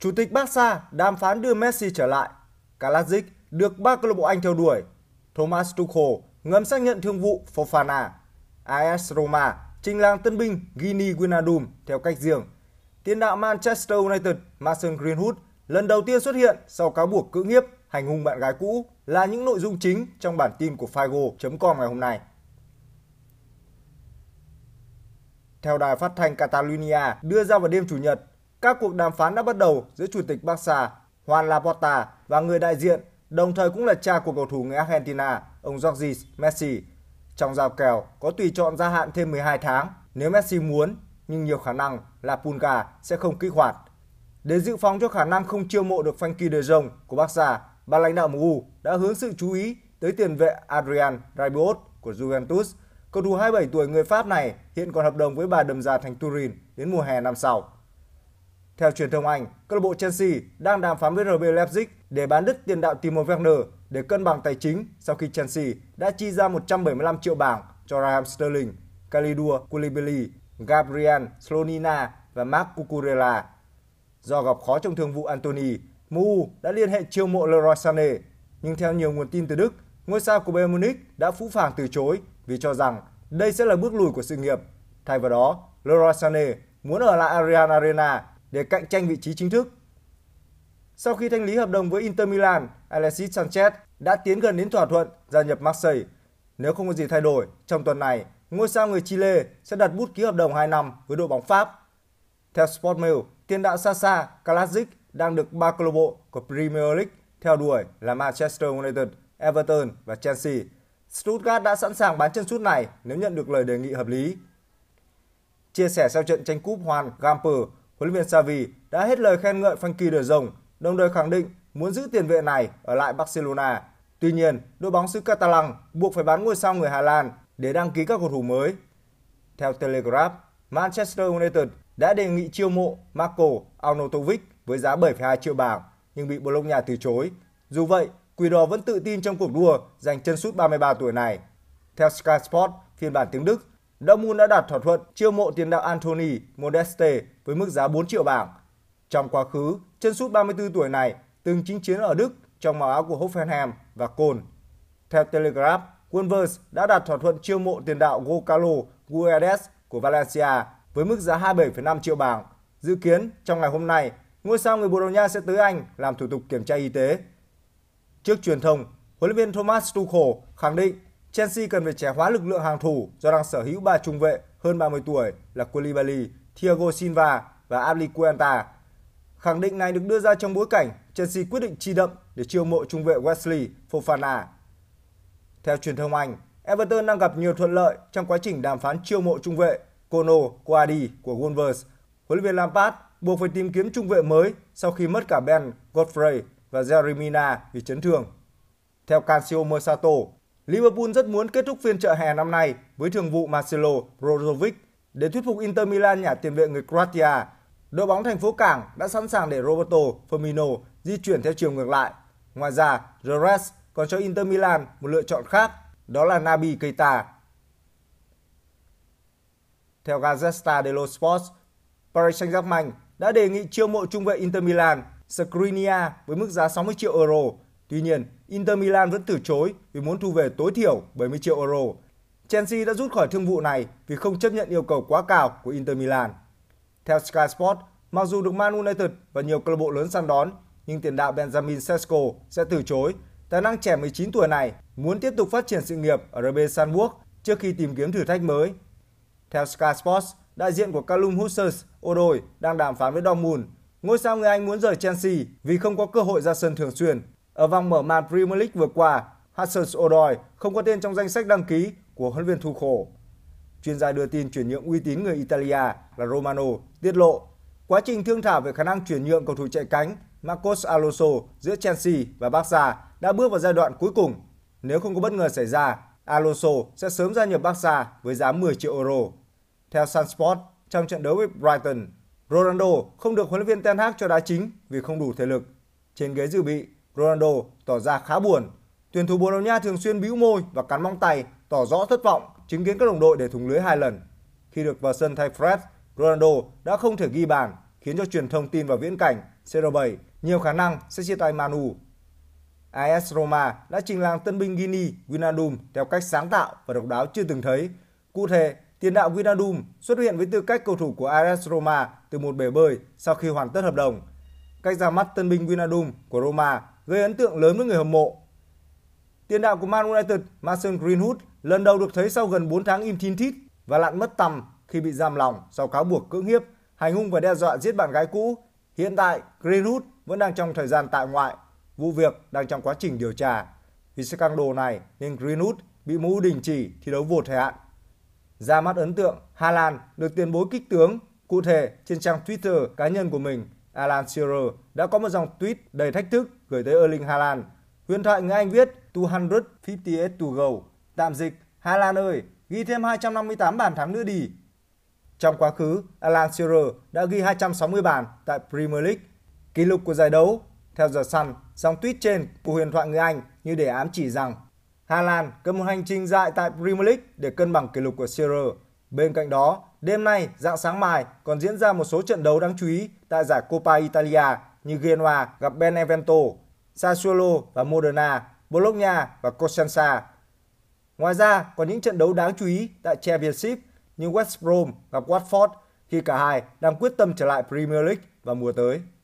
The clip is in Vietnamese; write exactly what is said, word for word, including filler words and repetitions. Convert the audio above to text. Chủ tịch Barca đàm phán đưa Messi trở lại. Kalidou được ba câu lạc bộ Anh theo đuổi. Thomas Tuchel ngầm xác nhận thương vụ Fofana. a ét Roma trình làng tân binh Gini Wijnaldum theo cách riêng. Tiền đạo Manchester United Mason Greenwood lần đầu tiên xuất hiện sau cáo buộc cưỡng hiếp, hành hung bạn gái cũ là những nội dung chính trong bản tin của Figo chấm com ngày hôm nay. Theo đài phát thanh Catalonia đưa ra vào đêm Chủ nhật, các cuộc đàm phán đã bắt đầu giữa Chủ tịch Barca Joan Laporta và người đại diện, đồng thời cũng là cha của cầu thủ người Argentina, ông Jorge Messi. Trong giao kèo có tùy chọn gia hạn thêm mười hai tháng nếu Messi muốn, nhưng nhiều khả năng là Pulga sẽ không kích hoạt. Để dự phòng cho khả năng không chiêu mộ được Frenkie de Jong của Barca, ban lãnh đạo em u đã hướng sự chú ý tới tiền vệ Adrian Rabiot của Juventus. Cầu thủ hai mươi bảy tuổi người Pháp này hiện còn hợp đồng với bà đầm già thành Turin đến mùa hè năm sau. Theo truyền thông Anh, câu lạc bộ Chelsea đang đàm phán với rờ bê Leipzig để bán đứt tiền đạo Timo Werner để cân bằng tài chính sau khi Chelsea đã chi ra một trăm bảy mươi lăm triệu bảng cho Raheem Sterling, Kalidou Koulibaly, Gabriel, Slonina và Marc Cucurella. Do gặp khó trong thương vụ Anthony, em u đã liên hệ chiêu mộ Leroy Sané, nhưng theo nhiều nguồn tin từ Đức, ngôi sao của Bayern Munich đã phũ phàng từ chối vì cho rằng đây sẽ là bước lùi của sự nghiệp. Thay vào đó, Leroy Sané muốn ở lại Allianz Arena để cạnh tranh vị trí chính thức. Sau khi thanh lý hợp đồng với Inter Milan, Alexis Sanchez đã tiến gần đến thỏa thuận gia nhập Marseille. Nếu không có gì thay đổi, trong tuần này, ngôi sao người Chile sẽ đặt bút ký hợp đồng hai năm với đội bóng Pháp. Theo Sportmail, tiền đạo Sasa Kalidou đang được ba câu lạc bộ của Premier League theo đuổi là Manchester United, Everton và Chelsea. Stuttgart đã sẵn sàng bán chân sút này nếu nhận được lời đề nghị hợp lý. Chia sẻ sau trận tranh cúp Juan Gamper, huấn luyện viên Xavi đã hết lời khen ngợi Frenkie de Jong, đồng thời khẳng định muốn giữ tiền vệ này ở lại Barcelona. Tuy nhiên, đội bóng xứ Catalan buộc phải bán ngôi sao người Hà Lan để đăng ký các cầu thủ mới. Theo Telegraph, Manchester United đã đề nghị chiêu mộ Marco Arnautovic với giá bảy phẩy hai triệu bảng nhưng bị Bologna từ chối. Dù vậy, Quỷ đỏ vẫn tự tin trong cuộc đua giành chân sút ba mươi ba tuổi này. Theo Sky Sport, phiên bản tiếng Đức, Dortmund đã đạt thỏa thuận chiêu mộ tiền đạo Anthony Modeste với mức giá bốn triệu bảng. Trong quá khứ, chân sút ba mươi tư tuổi này từng chinh chiến ở Đức trong màu áo của Hoffenheim và Köln. Theo Telegraph, Wolves đã đạt thỏa thuận chiêu mộ tiền đạo Gonçalo Guedes của Valencia với mức giá hai mươi bảy phẩy năm triệu bảng. Dự kiến trong ngày hôm nay, ngôi sao người Bồ Đào Nha sẽ tới Anh làm thủ tục kiểm tra y tế. Trước truyền thông, huấn luyện viên Thomas Tuchel khẳng định Chelsea cần phải trẻ hóa lực lượng hàng thủ do đang sở hữu ba trung vệ hơn ba mươi tuổi là Koulibaly, Thiago Silva và Aspilicueta. Khẳng định này được đưa ra trong bối cảnh Chelsea quyết định chi đậm để chiêu mộ trung vệ Wesley Fofana. Theo truyền thông Anh, Everton đang gặp nhiều thuận lợi trong quá trình đàm phán chiêu mộ trung vệ Kono Koadi của Wolves. Huấn luyện viên Lampard buộc phải tìm kiếm trung vệ mới sau khi mất cả Ben Godfrey và Jeremina vì chấn thương. Theo Calcio Mercato, Liverpool rất muốn kết thúc phiên chợ hè năm nay với thương vụ Marcelo Brozovic để thuyết phục Inter Milan nhả tiền vệ người Croatia. Đội bóng thành phố Cảng đã sẵn sàng để Roberto Firmino di chuyển theo chiều ngược lại. Ngoài ra, Gres còn cho Inter Milan một lựa chọn khác, đó là Naby Keita. Theo Gazzetta dello Sport, Paris Saint-Germain đã đề nghị chiêu mộ trung vệ Inter Milan Skriniar với mức giá sáu mươi triệu euro. Tuy nhiên, Inter Milan vẫn từ chối vì muốn thu về tối thiểu bảy mươi triệu euro. Chelsea đã rút khỏi thương vụ này vì không chấp nhận yêu cầu quá cao của Inter Milan. Theo Sky Sport, mặc dù được Man United và nhiều câu lạc bộ lớn săn đón, nhưng tiền đạo Benjamin Sesko sẽ từ chối. Tài năng trẻ mười chín tuổi này muốn tiếp tục phát triển sự nghiệp ở rờ bê Salzburg trước khi tìm kiếm thử thách mới. Theo Sky Sports, đại diện của Callum Hudson-Odoi đang đàm phán với Dortmund. Ngôi sao người Anh muốn rời Chelsea vì không có cơ hội ra sân thường xuyên. Ở vòng mở màn Premier League vừa qua, Hudson-Odoi không có tên trong danh sách đăng ký của huấn luyện viên Tuchel. Chuyên gia đưa tin chuyển nhượng uy tín người Italia là Romano tiết lộ quá trình thương thảo về khả năng chuyển nhượng cầu thủ chạy cánh Marcos Alonso giữa Chelsea và Barca đã bước vào giai đoạn cuối cùng. Nếu không có bất ngờ xảy ra, Alonso sẽ sớm gia nhập Barca với giá mười triệu euro. Theo Sun Sport, trong trận đấu với Brighton, Ronaldo không được huấn luyện viên Ten Hag cho đá chính vì không đủ thể lực. Trên ghế dự bị, Ronaldo tỏ ra khá buồn. Tuyển thủ Bồ Đào Nha thường xuyên bĩu môi và cắn móng tay, tỏ rõ thất vọng chứng kiến các đồng đội để thủng lưới hai lần. Khi được vào sân thay Fred, Ronaldo đã không thể ghi bàn. khiến cho truyền thông tin vào viễn cảnh xê rờ bảy nhiều khả năng sẽ chia tay Man U. a ét Roma đã trình làng tân binh Guinea Wijnaldum theo cách sáng tạo và độc đáo chưa từng thấy. Cụ thể, tiền đạo Wijnaldum xuất hiện với tư cách cầu thủ của a ét Roma từ một bể bơi sau khi hoàn tất hợp đồng. Cách ra mắt tân binh Wijnaldum của Roma gây ấn tượng lớn với người hâm mộ. Tiền đạo của Man United Mason Greenwood lần đầu được thấy sau gần bốn tháng im thin thít và lặn mất tầm khi bị giam lòng sau cáo buộc cưỡng hiếp, hành hung và đe dọa giết bạn gái cũ. Hiện tại, Greenwood vẫn đang trong thời gian tại ngoại. Vụ việc đang trong quá trình điều tra. Vì scandal này nên Greenwood bị MU đình chỉ thi đấu vô thời hạn. Ra mắt ấn tượng, Haaland được tiền bối kích tướng. Cụ thể, trên trang Twitter cá nhân của mình, Alan Shearer đã có một dòng tweet đầy thách thức gửi tới Erling Haaland. Huyền thoại người Anh viết two hundred fifty-eight to go, tạm dịch Haaland ơi, ghi thêm hai trăm năm mươi tám bàn thắng nữa đi. Trong quá khứ, Alan Shearer đã ghi hai trăm sáu mươi bàn tại Premier League, kỷ lục của giải đấu. Theo The Sun, dòng tweet trên của huyền thoại người Anh như để ám chỉ rằng Haaland cần một hành trình dài tại Premier League để cân bằng kỷ lục của Shearer. Bên cạnh đó, đêm nay, rạng sáng mai còn diễn ra một số trận đấu đáng chú ý tại giải Coppa Italia như Genoa gặp Benevento, Sassuolo và Modena, Bologna và Cosenza. Ngoài ra, còn những trận đấu đáng chú ý tại Championship như West Brom gặp Watford khi cả hai đang quyết tâm trở lại Premier League vào mùa tới.